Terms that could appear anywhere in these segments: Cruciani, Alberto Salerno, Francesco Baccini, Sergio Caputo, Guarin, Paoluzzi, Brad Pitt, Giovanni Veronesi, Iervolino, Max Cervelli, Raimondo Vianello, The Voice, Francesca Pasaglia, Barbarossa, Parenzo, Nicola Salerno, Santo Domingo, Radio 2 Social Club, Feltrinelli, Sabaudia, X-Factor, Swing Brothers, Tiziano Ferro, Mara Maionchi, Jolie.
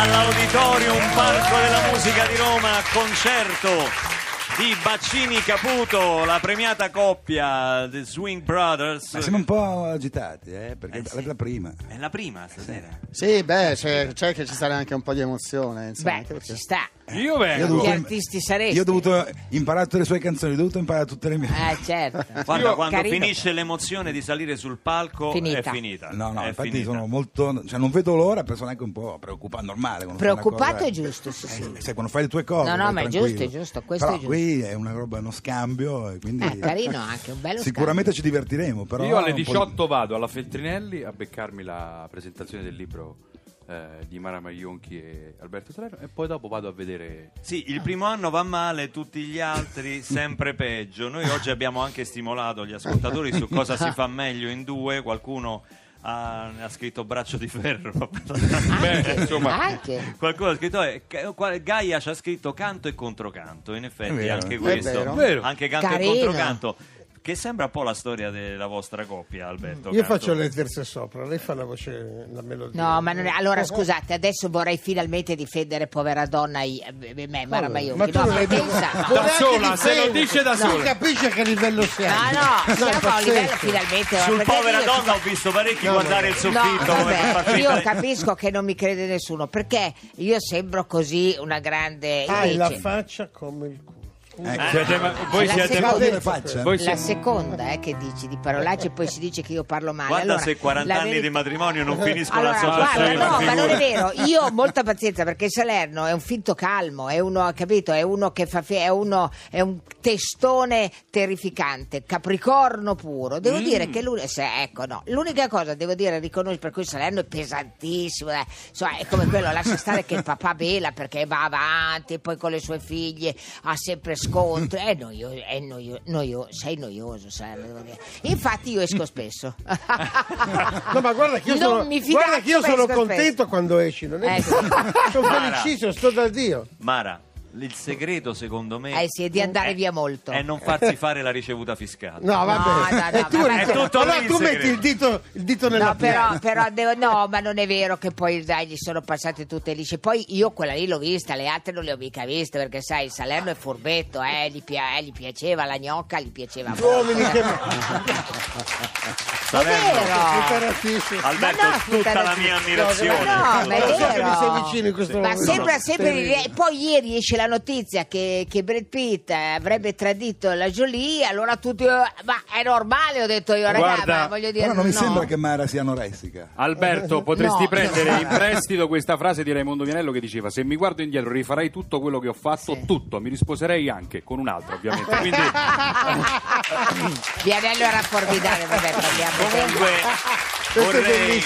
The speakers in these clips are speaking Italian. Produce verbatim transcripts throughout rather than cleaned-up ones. all'Auditorium Parco della Musica di Roma, concerto di Baccini Caputo, la premiata coppia The Swing Brothers. Ma siamo un po' agitati, eh, perché eh sì. è la prima. È la prima stasera. Sì, beh, c'è, c'è che ci sarà anche un po' di emozione. Insomma, beh, perché... ci sta. Io vengo. Gli artisti saresti. Io ho dovuto imparare tutte le sue canzoni, ho dovuto imparare tutte le mie. Ah, certo. Guarda, io, quando carino. finisce l'emozione di salire sul palco finita. è finita. No, no, è infatti finita. sono molto, cioè non vedo l'ora, però sono anche un po' preoccupato, normale. Preoccupato cosa, è giusto, sì, eh, sì. Sai, quando fai le tue cose. No, no, ma è giusto, è giusto, questo però, è giusto. È una roba, uno scambio, e quindi eh, carino anche, un bello sicuramente scambio. Ci divertiremo, però io alle diciotto po- vado alla Feltrinelli a beccarmi la presentazione del libro eh, di Mara Maionchi e Alberto Salerno, e poi dopo vado a vedere. Sì, il primo anno va male, tutti gli altri sempre peggio. Noi oggi abbiamo anche stimolato gli ascoltatori su cosa si fa meglio in due. Qualcuno ha, ha scritto Braccio di Ferro. Beh, anche, insomma, anche. Qualcuno ha scritto eh, Gaia ci ha scritto canto e controcanto. In effetti vero, anche questo vero. Anche canto Carina. e controcanto, che sembra un po' la storia della vostra coppia, Alberto. Io Canto. faccio le terze sopra, lei fa la voce, la melodia. No, ma non è... allora scusate, adesso vorrei finalmente difendere povera donna i... me, Mara Maionchi. Ma tu no, ma pensa... da sola, se lo dice da no. sola. Non capisce che livello siamo. No, no, siamo no, a un livello finalmente. Sul povera donna fa... ho visto parecchi no, guardare no, il soffitto. No, vabbè, io capisco che non mi crede nessuno, perché io sembro così una grande... Hai la faccia come il culo. Ecco. Eh, cioè, voi la, siete seconda, faccia. Voi siete... la seconda eh, che dici di parolacce, poi si dice che io parlo male. Guarda, allora, se quaranta anni verità... di matrimonio non finiscono allora, l'associazione. Guarda, no, ma non è vero. Io ho molta pazienza, perché Salerno è un finto calmo, è uno, capito? È uno che fa, è uno, è un testone terrificante, capricorno puro. Devo mm. dire che lui, se, ecco, no. l'unica cosa devo dire, riconosco, per cui Salerno è pesantissimo. Eh. Insomma, è come quello, lascia stare che il papà bela perché va avanti, poi con le sue figlie ha sempre scontro, è noioso, è noioso, noioso, sei noioso, sai. Infatti io esco spesso. No, ma guarda che io non sono, mi guarda che io sono contento spesso. Quando esci, non è ecco. sono felicissimo, sto da Dio. Mara, il segreto secondo me eh sì, è di andare è, via molto e non farsi fare la ricevuta fiscale. No, vabbè. No, no, no, e tu, vabbè. È tutto allora tu segreto. Metti il dito, il dito nella no, però, però devo, no, ma non è vero che poi dai, gli sono passate tutte lisce. Poi io quella lì l'ho vista, le altre non le ho mica viste, perché sai, Salerno è furbetto, eh, gli, pia- eh, gli piaceva la gnocca, gli piaceva uomini che Salerno, Alberto, no, tutta la mia ammirazione. No, ma è vero. Ma sembra sempre. Poi ieri esce la notizia che, che Brad Pitt avrebbe tradito la Jolie, allora tutti. Ma è normale, ho detto io, ragazzi. Ma voglio dire. Però non no. mi sembra che Mara sia anoressica. Alberto, potresti no. prendere in prestito questa frase di Raimondo Vianello che diceva: se mi guardo indietro, rifarei tutto quello che ho fatto, sì. tutto, mi risposerei anche con un altro, ovviamente. Quindi... Vianello era formidabile, vabbè, parliamo. Comunque vorrei,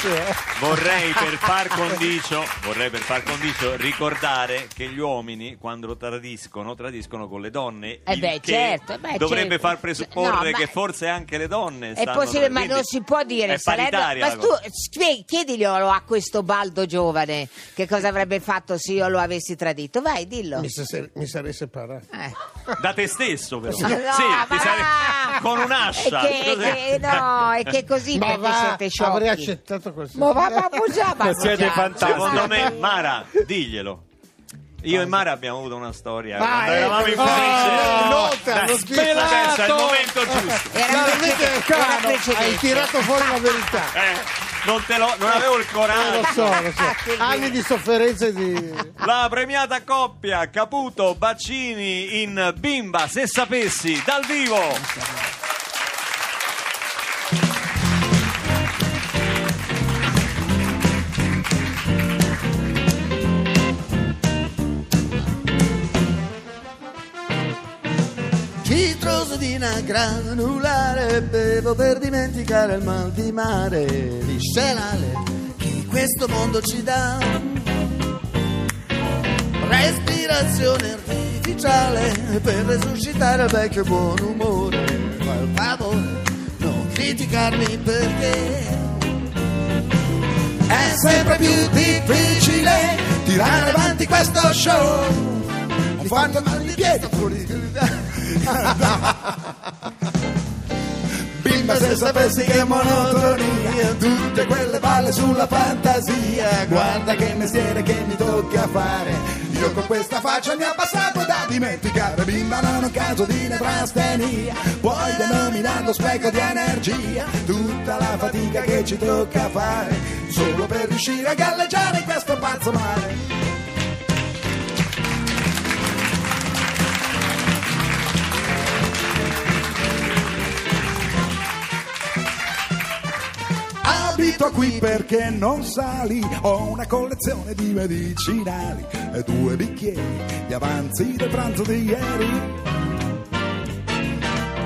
vorrei per par condicio vorrei per par condicio ricordare che gli uomini quando tradiscono tradiscono con le donne, eh beh, che certo, beh, dovrebbe certo. far presupporre no, che forse anche le donne è possibile, ma non si può dire. Salerno, ma tu chiediglielo a questo baldo giovane che cosa avrebbe fatto se io lo avessi tradito. Vai, dillo. Mi, se, mi sarei separato eh. da te stesso, però no, sì, no, ti sarei... con un'ascia che, che, no, e che così ma va, avrei accettato così. Ma va, ma bugia, ma siete fantastici. Secondo me, Mara, diglielo. Io e Mara abbiamo avuto una storia. Ma eravamo in Parigi. È il momento giusto. Era precedente. Hai tirato fuori la verità. Eh. Non te lo, non avevo il coraggio. Eh, lo so, lo so. Anni di sofferenza e di. La premiata coppia Caputo Baccini in Bimba, se sapessi, dal vivo. Citrosina granulare, bevo per dimenticare il mal di mare, viscerale che questo mondo ci dà. Respirazione artificiale per resuscitare il vecchio buon umore. Per favore, non criticarmi perché è sempre più difficile tirare avanti questo show. Mi fanno male di piedi fuori. Bimba ma se sapessi che monotonia, tutte quelle balle sulla fantasia. Guarda che mestiere che mi tocca fare, io con questa faccia mi ha passato da dimenticare. Bimba non ho caso di nevrastenia, poi denominando spreco di energia, tutta la fatica che ci tocca fare, solo per riuscire a galleggiare in questo pazzo mare. Abito qui perché non sali, ho una collezione di medicinali e due bicchieri di avanzi del pranzo di ieri.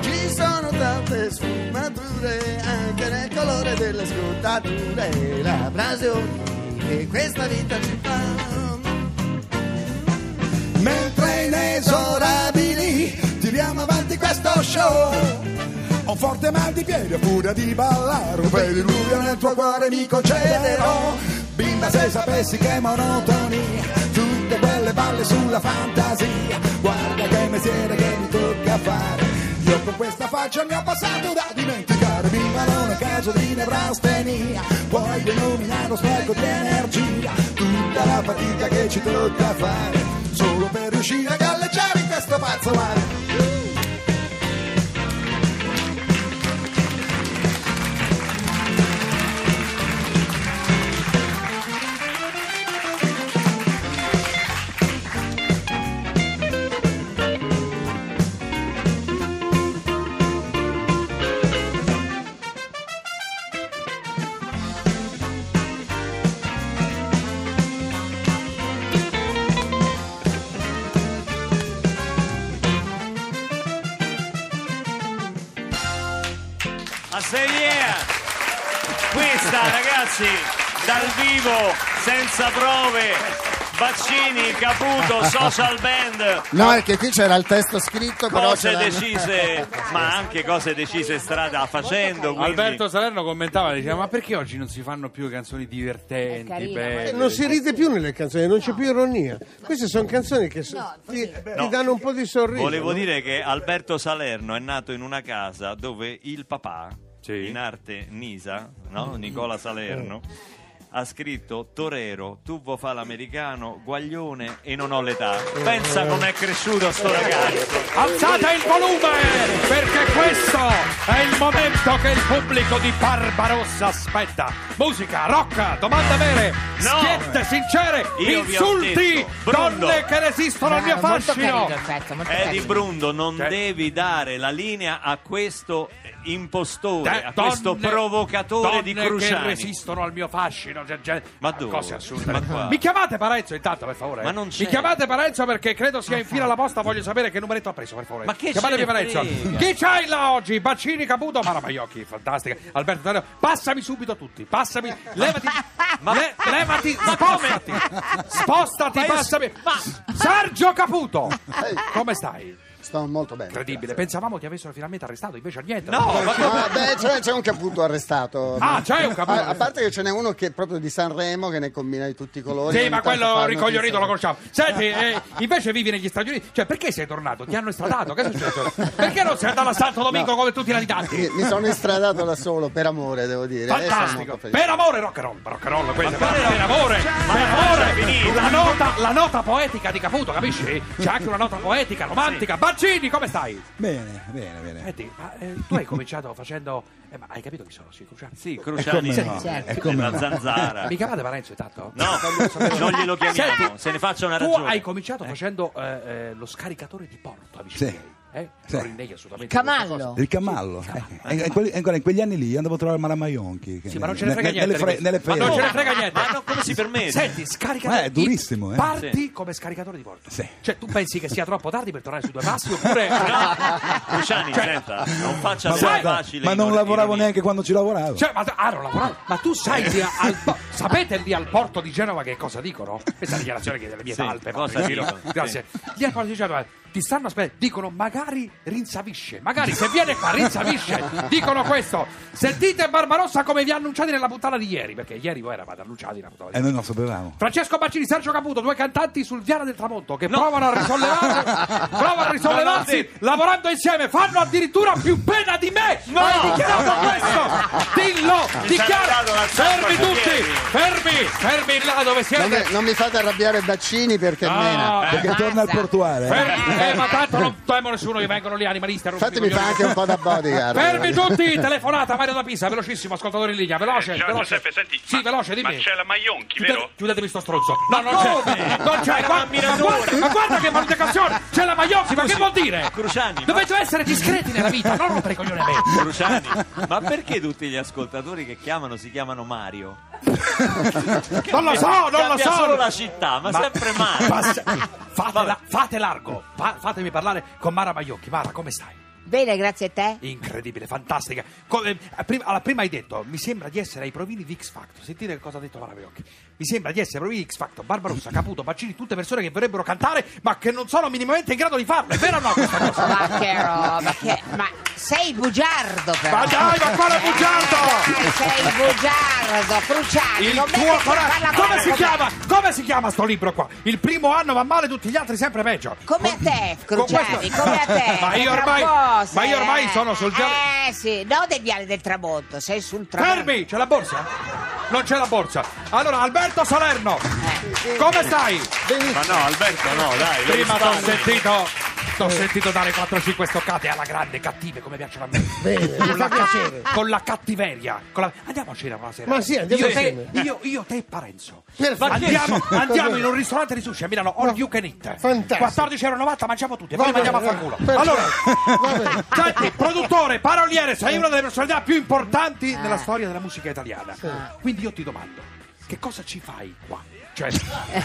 Ci sono tante sfumature anche nel colore delle scottature, la abrasione che questa vita ci fa, mentre inesorabili tiriamo avanti questo show. Ho un forte mal di piedi a furia di ballare, un pediluvio nel tuo cuore mi concederò. Bimba se sapessi che monotonia, tutte quelle balle sulla fantasia. Guarda che mestiere che mi tocca fare, io con questa faccia mi ho passato da dimenticare. Bimba non è caso di nevrastenia, puoi denominare lo spreco di energia, tutta la fatica che ci tocca fare, solo per riuscire a galleggiare in questo pazzo mare. Dal vivo, senza prove, Baccini, Caputo, Social Band. No, perché qui c'era il testo scritto, però cose decise, ma anche cose decise strada facendo. Quindi. Alberto Salerno commentava, diceva, ma perché oggi non si fanno più canzoni divertenti? Carino, belle, non si ride più nelle canzoni, non c'è più ironia. Queste sono canzoni che so, no, ti, no, ti danno un po' di sorriso. Volevo no? dire che Alberto Salerno è nato in una casa dove il papà, sì, in arte Nisa, no? Nicola Salerno, ha scritto Torero, tu vuoi fa l'americano, Guaglione e non ho l'età. Pensa com'è cresciuto sto ragazzo. Alzate il volume, perché questo è il momento che il pubblico di Barbarossa aspetta. Musica, rock, domande vere, no, schiette sincere, io insulti, donne che resistono al no, mio fascino. Edi Brundo, non c'è, devi dare la linea a questo impostore, De, a donne, questo provocatore di Cruciani, che resistono al mio fascino. Ge, ge, ma dove? Cose assurde. Ma mi chiamate Parenzo intanto, per favore. Ma non c'è. Mi chiamate Parenzo perché credo sia in fila alla posta. Voglio sapere che numeretto ha preso, per favore. Ma che chiamatemi Parenzo. Chi c'hai là oggi? Baccini, Caputo, Mara Maionchi, fantastica. Alberto Salerno, passami subito tutti. Passami. Levati. Ma le, levati. Spostati. Spostati. Passami. Sergio Caputo. Come stai? Sto molto bene. Incredibile, grazie. Pensavamo ti avessero finalmente arrestato, invece niente. No, ma no, beh, c'è, c'è un Caputo arrestato. Ah, c'è un Caputo. A, a parte che ce n'è uno che è proprio di Sanremo, che ne combina di tutti i colori. Sì, ma quello ricoglionito lo conosciamo. Senti, eh, invece vivi negli Stati Uniti, cioè perché sei tornato? Ti hanno estradato? Che è successo? Perché non sei andato a Santo Domingo no. come tutti i latitanti? Mi sono estradato da solo, per amore, devo dire. Fantastico. Per amore, rock and roll, rock and roll, questo. Per amore, per amore, la nota, la nota poetica di Caputo, capisci? C'è anche una nota poetica, romantica, sì. Baccini, come stai? Bene, bene, bene. Senti, ma eh, tu hai cominciato facendo... Eh, ma hai capito chi sono? Sì, Cruciani. Sì, Cruciani. È come, no. È come una zanzara. Mi chiamate Parenzo intanto? No, non glielo chiamiamo. Senti, se ne faccia una ragione. Tu hai cominciato eh. facendo eh, lo scaricatore di porto, vicino. Sì. Eh? Sì. Il camallo, il camallo. Sì. Eh, in, in quelli, ancora in quegli anni lì andavo a trovare Mara Maionchi. Sì, ne, ma non ce ne frega niente. Nelle, nelle ma non ce ne frega niente. Ma no, come si permette? Senti, scaricatore. Ma è durissimo. Eh. Parti sì. come scaricatore di porto. Sì. Cioè, tu pensi che sia troppo tardi per tornare su due passi? Oppure. No, Cruciani, cioè, senta, non faccia mai facile. Ma non lavoravo neanche quando ci lavoravo. Cioè, ma, ah, non lavoravo. Ma tu sai lì al, sapete lì al porto di Genova che cosa dicono? Questa dichiarazione che delle mie palpe. Cosa dicono? Grazie. Lì al porto di Genova. ti stanno aspettando, dicono magari rinsavisce, magari se viene qua rinsavisce, dicono questo. Sentite Barbarossa come vi ha annunciati nella puntata di ieri, perché ieri voi eravate annunciati nella puntata di ieri. E noi non sapevamo. Francesco Baccini, Sergio Caputo, due cantanti sul Viale del Tramonto che no. provano a risollevarsi, provano a risollevarsi no, lavorando insieme, fanno addirittura più pena di me. No. Hai dichiarato questo? Dillo, dichiaro. Fermi tutti, ieri. fermi, fermi là dove siete. Non mi, non mi fate arrabbiare Baccini perché no, mena, eh, perché mazza. torna al portuale. Fermi, eh, ma tanto non temo nessuno che vengono lì animalisti. Fatemi fare anche un po' da bodyguard. Fermi tutti, telefonata Mario da Pisa, velocissimo, ascoltatore in linea, veloce, eh, veloce. Giuseppe, senti, sì, ma, veloce, dimmi. Ma c'è la Maionchi, vero? Chiudetemi sto stronzo. No, non c'è, non c'è. Ma guarda che maleducazione, c'è la Maionchi, ma che vuol dire? Cruciani. Dovete essere discreti nella vita, non rompere i coglioni a me. Cruciani, ma perché tutti gli ascoltatori che chiamano si chiamano Mario? Non lo so, non lo so. Solo la città, ma, ma sempre Mario. Passa... Fate, la... Fate largo, pa- fatemi parlare con Mara Maionchi. Mara, come stai? Bene, grazie a te. Incredibile, fantastica. Come, prima, allora, prima hai detto, mi sembra di essere ai provini di X-Factor. Sentite cosa ha detto Mara Maionchi. Mi sembra di essere ai provini di X-Factor. Barbarossa, Caputo, Baccini, tutte persone che vorrebbero cantare, ma che non sono minimamente in grado di farlo. È vero o no questa cosa? Ma che roba, che... Ma sei bugiardo però. Ma dai, ma quale bugiardo? Eh, dai, sei bugiardo, Cruciani. Il tuo coraggio. Come si chiama? Come si chiama sto libro qua? Il primo anno va male, tutti gli altri sempre peggio. Come a te, Cruciani, come a te. Ma io ormai... Ma io ormai sono sul viale. Eh sì, no del Viale del Tramonto, sei sul tramonto. Fermi, c'è la borsa? Non c'è la borsa. Allora, Alberto Salerno, eh. come stai? Ma no, Alberto no, dai. Prima ti ho sentito... Ho sentito dare quattro cinque stoccate alla grande, cattive come piacciono a me. Bene, con, la, con la cattiveria. Con la... Andiamo a cena una sera. Ma sì, andiamo io, a cena. Te, io, io, te e Parenzo. Andiamo, andiamo in un ristorante di sushi a Milano, all you can eat. Fantastico. quattordici euro e novanta, mangiamo tutti e poi vabbè, mangiamo a far culo. Allora, senti, produttore, paroliere, sei una delle personalità più importanti ah. nella storia della musica italiana. Sì. Quindi io ti domando, che cosa ci fai qua? Cioè,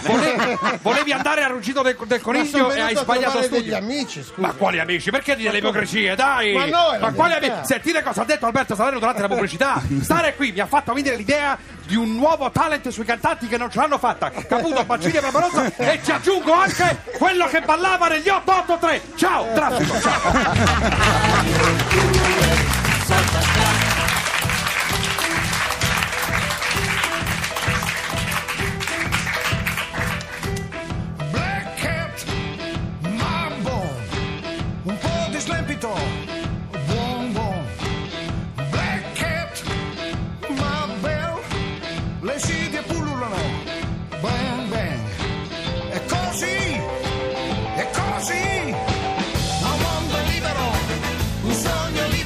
volevi, volevi andare al Ruggito del, del Coniglio e hai sbagliato studio. Degli amici, scusa. Ma quali amici? Perché dire le ipocrisie? Dai! Ma, no, ma quali amici? Sentite cosa ha detto Alberto Salerno durante la pubblicità. Stare qui mi ha fatto venire l'idea di un nuovo talent sui cantanti che non ce l'hanno fatta. Caputo, Baccini e Barbarossa, e ci aggiungo anche quello che ballava negli otto otto tre. Ciao, traffico, ciao. È così, a mondo libero, un sogno libero.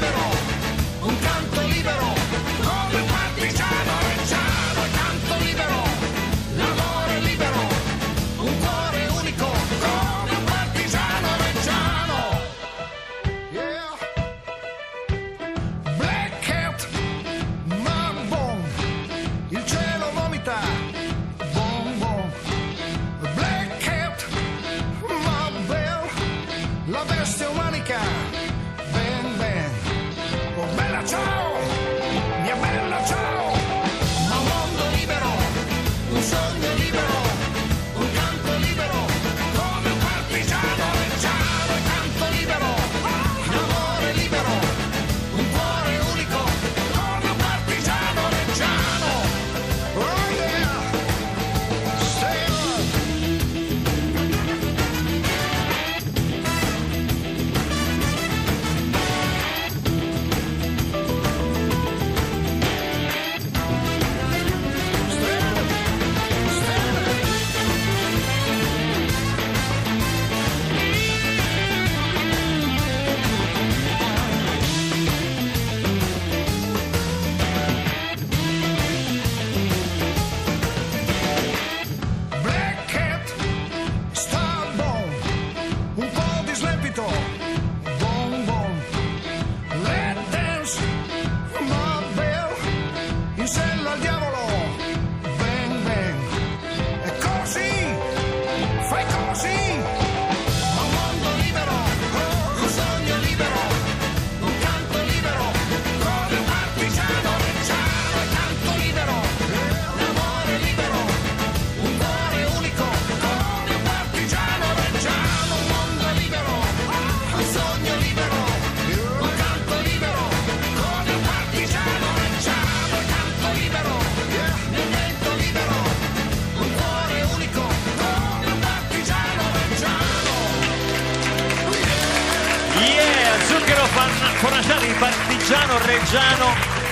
partigiano reggiano.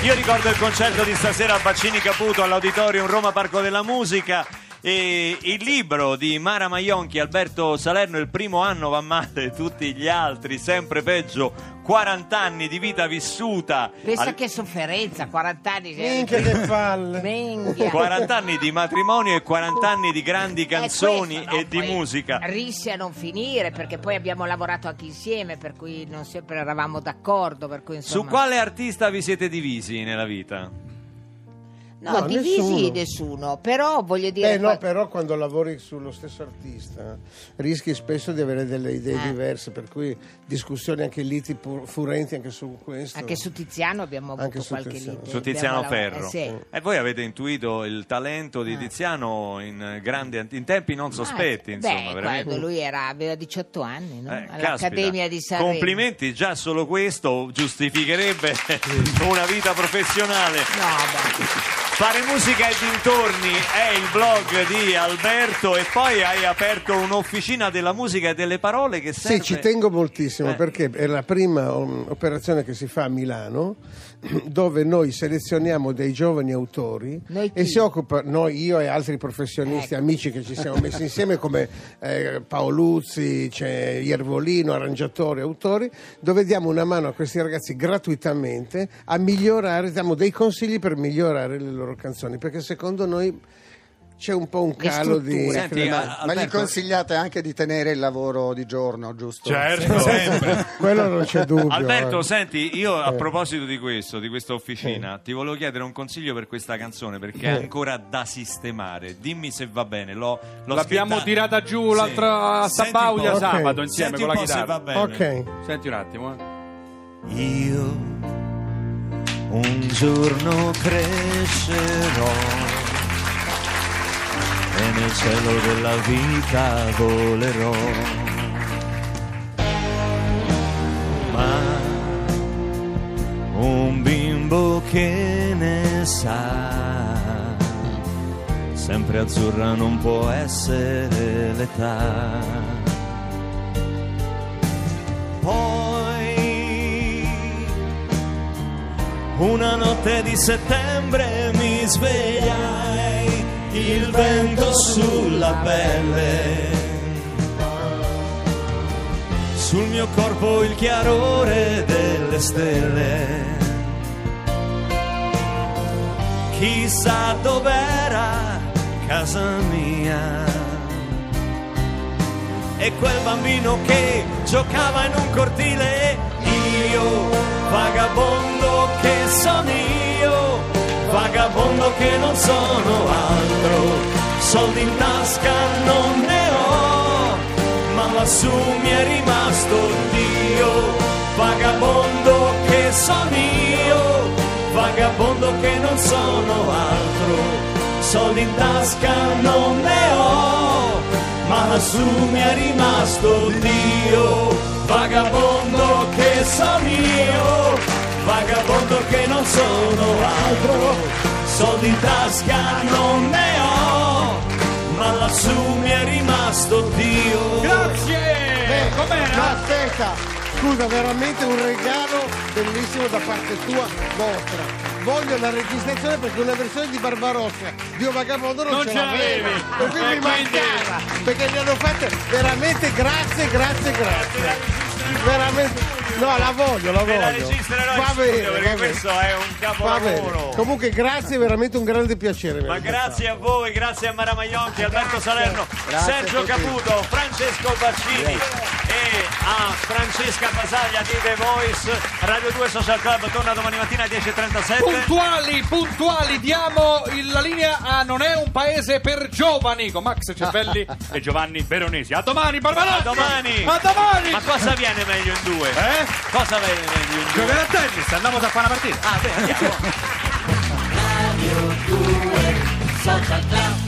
Io ricordo il concerto di stasera a Baccini Caputo all'Auditorium Roma Parco della Musica. E il libro di Mara Maionchi, Alberto Salerno, il primo anno va male, tutti gli altri sempre peggio, quaranta anni di vita vissuta. Pensa Al... che sofferenza, quaranta anni di... Minchia che palle. Minchia. quaranta anni di matrimonio e quaranta anni di grandi canzoni questo, no? e poi di musica. Risse a non finire, perché poi abbiamo lavorato anche insieme, per cui non sempre eravamo d'accordo, per cui, insomma... Su quale artista vi siete divisi nella vita? No, no, divisi nessuno. nessuno, però voglio dire... Eh no, qual... però quando lavori sullo stesso artista rischi spesso di avere delle idee eh. diverse, per cui discussioni anche liti furenti anche su questo. Anche su Tiziano abbiamo avuto anche qualche Tiziano. lite. Su Tiziano Ferro. Eh, sì. eh. E voi avete intuito il talento di eh. Tiziano in, grande, in tempi non sospetti, eh, insomma. Beh, quando lui era, aveva diciotto anni, no? eh, all'Accademia caspita. di Sanremo. Complimenti, già solo questo giustificherebbe una vita professionale. No, beh... Fare musica e dintorni è il blog di Alberto, e poi hai aperto un'officina della musica e delle parole che serve... Sì, ci tengo moltissimo eh. perché è la prima um, operazione che si fa a Milano, dove noi selezioniamo dei giovani autori e si occupa, noi, io e altri professionisti, ecco. amici che ci siamo messi insieme come eh, Paoluzzi, c'è Iervolino, arrangiatori, autori, dove diamo una mano a questi ragazzi gratuitamente a migliorare, diamo dei consigli per migliorare le loro canzoni, perché secondo noi c'è un po' un calo di... Senti, ma, Alberto... ma gli consigliate anche di tenere il lavoro di giorno, giusto? Certo, sempre. Quello non c'è dubbio. Alberto, eh. senti, io a proposito di questo, di questa officina, eh. ti volevo chiedere un consiglio per questa canzone, perché eh. è ancora da sistemare. Dimmi se va bene. L'ho, l'ho L'abbiamo scritta... tirata giù l'altra a sì. Sabaudia sabato okay. insieme senti con la chitarra. Va okay. Senti un attimo. Eh. Io... un giorno crescerò e nel cielo della vita volerò, ma un bimbo che ne sa, sempre azzurra non può essere l'età. Poi una notte di settembre mi svegliai, il vento sulla pelle, sul mio corpo il chiarore delle stelle. Chissà dov'era casa mia, e quel bambino che giocava in un cortile, io vagabondo che sono io, vagabondo che non sono altro, soldi in tasca non ne ho, ma lassù mi è rimasto Dio, vagabondo che sono io, vagabondo che non sono altro, soldi in tasca non ne ho, ma lassù mi è rimasto Dio, vagabondo che sono io, vagabondo che non sono altro, soldi in tasca non ne ho, ma lassù mi è rimasto Dio. Grazie! Beh, com'era? Ma aspetta, scusa, veramente un regalo bellissimo da parte tua, vostra. Voglio la registrazione perché una versione di Barbarossa, Dio vagabondo, non, non ce l'avevi, per cui mi mancava, perché gli hanno fatto veramente grazie, grazie, grazie. Veramente... No, la voglio, la voglio. La registrerò in studio, bene, perché questo è un capolavoro. Comunque grazie, è veramente un grande piacere. Ma grazie fatto. a voi, grazie a Mara Maionchi, grazie. Alberto Salerno, grazie Sergio Caputo, Francesco Baccini yeah. e a Francesca Pasaglia di The Voice. Radio due Social Club torna domani mattina alle dieci e trentasette. Puntuali, puntuali, diamo la linea a Non è un paese per giovani con Max Cervelli e Giovanni Veronesi. A domani, Barbarossa! A domani! A domani! Ma cosa viene meglio in due? Eh? Cosa vedi? Giocare a tennis, andiamo a fare una partita. Ah, beh, andiamo. Radio due Social Club.